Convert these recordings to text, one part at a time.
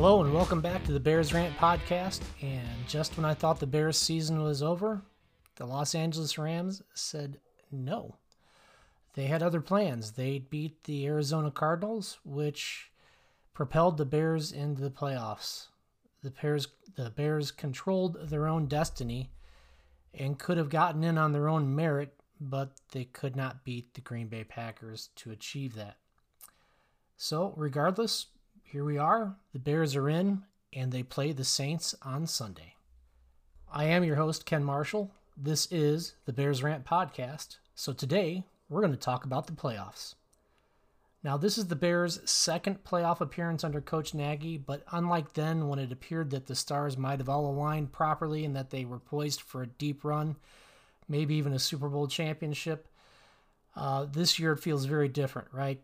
Hello and welcome back to the Bears Rant Podcast. And just when I thought the Bears season was over, the Los Angeles Rams said no. They had other plans. They beat the Arizona Cardinals, which propelled the Bears into the playoffs. The Bears controlled their own destiny and could have gotten in on their own merit, but they could not beat the Green Bay Packers to achieve that. So regardless, here we are. The Bears are in, and they play the Saints on Sunday. I am your host, Ken Marshall. This is the Bears Rant Podcast. So today, we're going to talk about the playoffs. Now, this is the Bears' second playoff appearance under Coach Nagy, but unlike then, when it appeared that the stars might have all aligned properly and that they were poised for a deep run, maybe even a Super Bowl championship, this year it feels very different, right?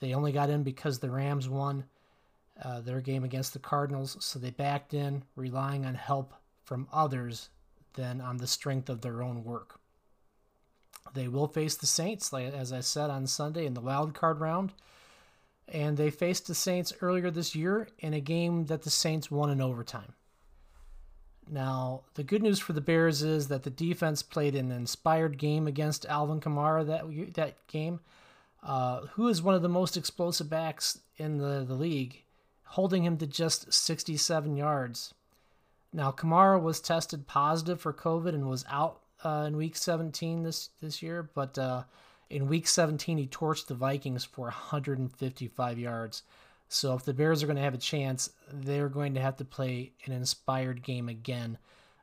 They only got in because the Rams won their game against the Cardinals, so they backed in, relying on help from others than on the strength of their own work. They will face the Saints, as I said, on Sunday in the wild card round, and they faced the Saints earlier this year in a game that the Saints won in overtime. Now, the good news for the Bears is that the defense played an inspired game against Alvin Kamara that game, who is one of the most explosive backs in the league, holding him to just 67 yards. Now, Kamara was tested positive for COVID and was out in Week 17 this year, but in Week 17 he torched the Vikings for 155 yards. So if the Bears are going to have a chance, they're going to have to play an inspired game again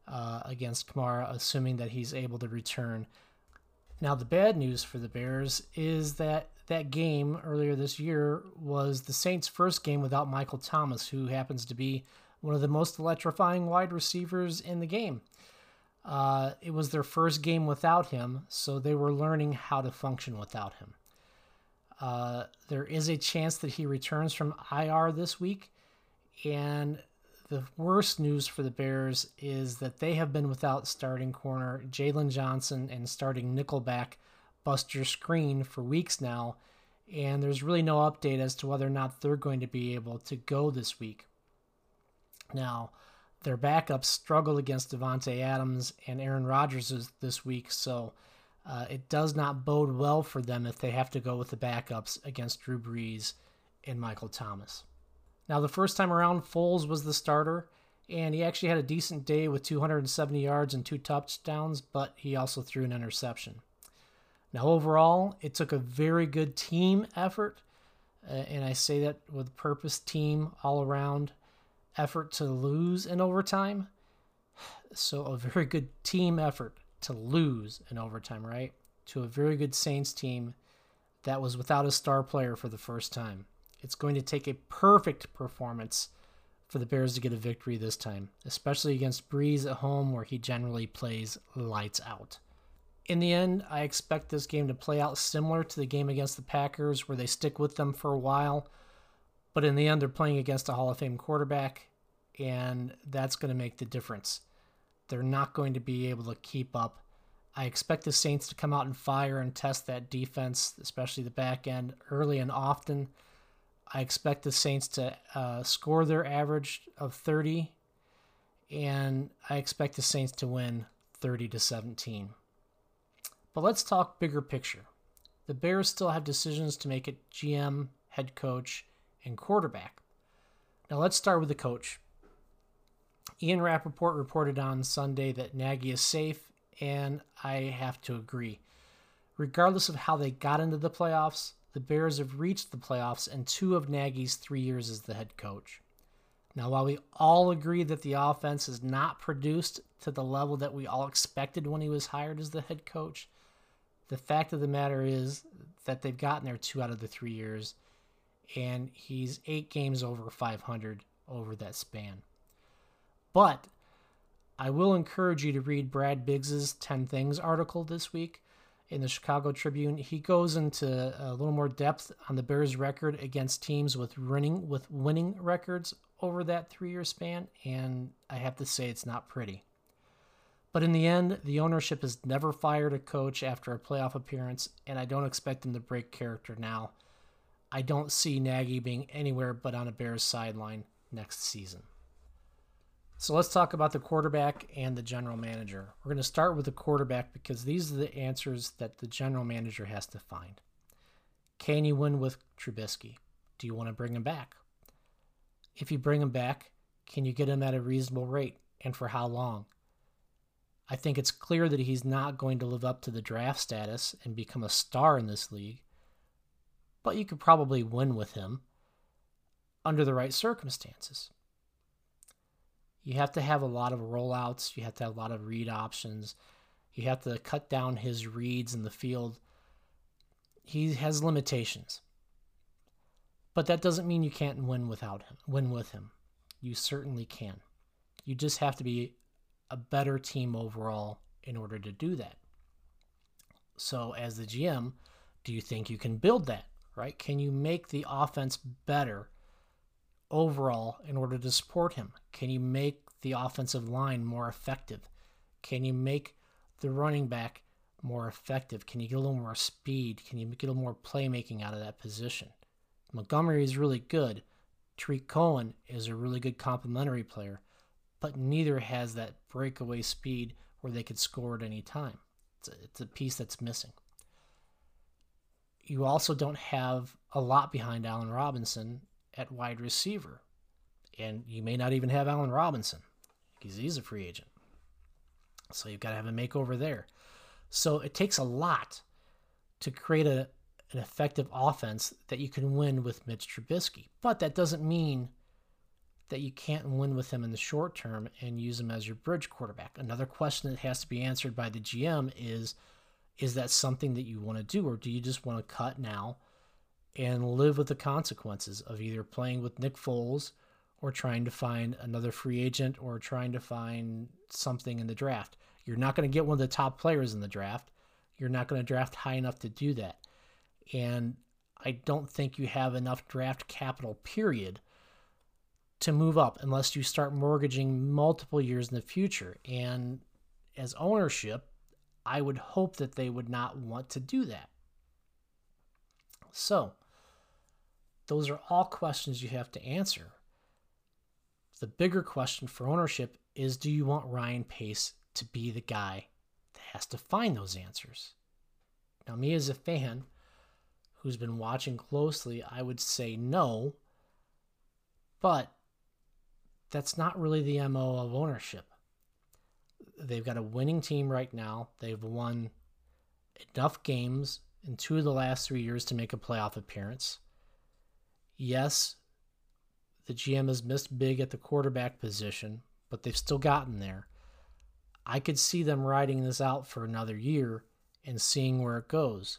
against Kamara, assuming that he's able to return. Now, the bad news for the Bears is that that game earlier this year was the Saints' first game without Michael Thomas, who happens to be one of the most electrifying wide receivers in the game. It was their first game without him, so they were learning how to function without him. There is a chance that he returns from IR this week, and the worst news for the Bears is that they have been without starting corner Jalen Johnson and starting nickelback Buster Screen for weeks now, and there's really no update as to whether or not they're going to be able to go this week. Now, their backups struggled against Devontae Adams and Aaron Rodgers this week, so it does not bode well for them if they have to go with the backups against Drew Brees and Michael Thomas. Now, the first time around, Foles was the starter, and he actually had a decent day with 270 yards and 2 touchdowns, but he also threw an interception. Now, overall, it took a very good team effort, and I say that with purpose, team, all-around effort to lose in overtime. So a very good team effort to lose in overtime, right? To a very good Saints team that was without a star player for the first time. It's going to take a perfect performance for the Bears to get a victory this time, especially against Brees at home, where he generally plays lights out. In the end, I expect this game to play out similar to the game against the Packers, where they stick with them for a while, but in the end, they're playing against a Hall of Fame quarterback, and that's going to make the difference. They're not going to be able to keep up. I expect the Saints to come out and fire and test that defense, especially the back end, early and often. I expect the Saints to score their average of 30, and I expect the Saints to win 30-17. But let's talk bigger picture. The Bears still have decisions to make at GM, head coach, and quarterback. Now let's start with the coach. Ian Rappaport reported on Sunday that Nagy is safe, and I have to agree. Regardless of how they got into the playoffs, the Bears have reached the playoffs in 2 of Nagy's 3 years as the head coach. Now, while we all agree that the offense has not produced to the level that we all expected when he was hired as the head coach, the fact of the matter is that they've gotten there 2 out of the 3 years, and he's 8 games over 500 over that span. But I will encourage you to read Brad Biggs's 10 Things article this week in the Chicago Tribune. He goes into a little more depth on the Bears' record against teams with winning records over that 3-year span, and I have to say it's not pretty. But in the end, the ownership has never fired a coach after a playoff appearance, and I don't expect them to break character now. I don't see Nagy being anywhere but on a Bears sideline next season. So let's talk about the quarterback and the general manager. We're going to start with the quarterback because these are the answers that the general manager has to find. Can you win with Trubisky? Do you want to bring him back? If you bring him back, can you get him at a reasonable rate and for how long? I think it's clear that he's not going to live up to the draft status and become a star in this league, but you could probably win with him under the right circumstances. You have to have a lot of rollouts. You have to have a lot of read options. You have to cut down his reads in the field. He has limitations, but that doesn't mean you can't win without him. Win with him. You certainly can. You just have to be a better team overall in order to do that. So as the GM, do you think you can build that, right? Can you make the offense better overall in order to support him? Can you make the offensive line more effective? Can you make the running back more effective? Can you get a little more speed? Can you get a little more playmaking out of that position? Montgomery is really good. Trey Cohen is a really good complementary player, but neither has that breakaway speed where they could score at any time. It's a piece that's missing. You also don't have a lot behind Allen Robinson at wide receiver, and you may not even have Allen Robinson because he's a free agent. So you've got to have a makeover there. So it takes a lot to create an effective offense that you can win with Mitch Trubisky, but that doesn't mean that you can't win with him in the short term and use him as your bridge quarterback. Another question that has to be answered by the GM is that something that you want to do, or do you just want to cut now and live with the consequences of either playing with Nick Foles or trying to find another free agent or trying to find something in the draft? You're not going to get one of the top players in the draft. You're not going to draft high enough to do that. And I don't think you have enough draft capital, period, to move up unless you start mortgaging multiple years in the future. And as ownership, I would hope that they would not want to do that. So those are all questions you have to answer. The bigger question for ownership is, do you want Ryan Pace to be the guy that has to find those answers? Now, me as a fan who's been watching closely, I would say no, but that's not really the MO of ownership. They've got a winning team right now. They've won enough games in two of the last 3 years to make a playoff appearance. Yes, the GM has missed big at the quarterback position, but they've still gotten there. I could see them riding this out for another year and seeing where it goes.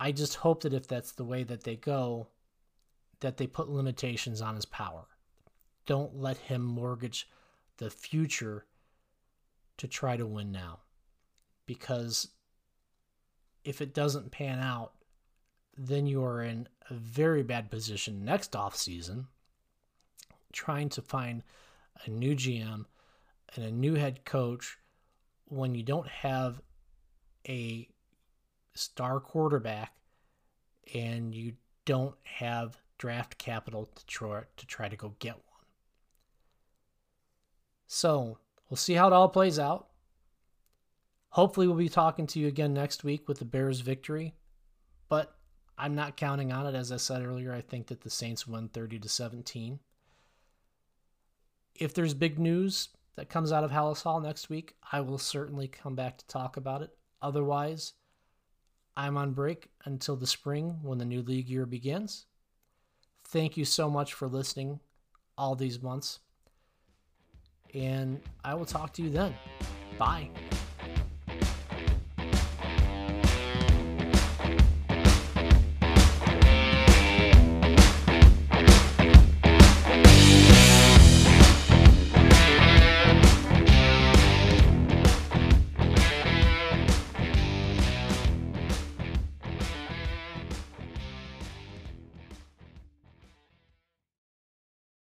I just hope that if that's the way that they go, that they put limitations on his power. Don't let him mortgage the future to try to win now, because if it doesn't pan out, then you are in a very bad position next offseason trying to find a new GM and a new head coach when you don't have a star quarterback and you don't have draft capital to try to go get one. So we'll see how it all plays out. Hopefully we'll be talking to you again next week with the Bears' victory, but I'm not counting on it. As I said earlier, I think that the Saints win 30-17. If there's big news that comes out of Hallis Hall next week, I will certainly come back to talk about it. Otherwise, I'm on break until the spring when the new league year begins. Thank you so much for listening all these months, and I will talk to you then. Bye.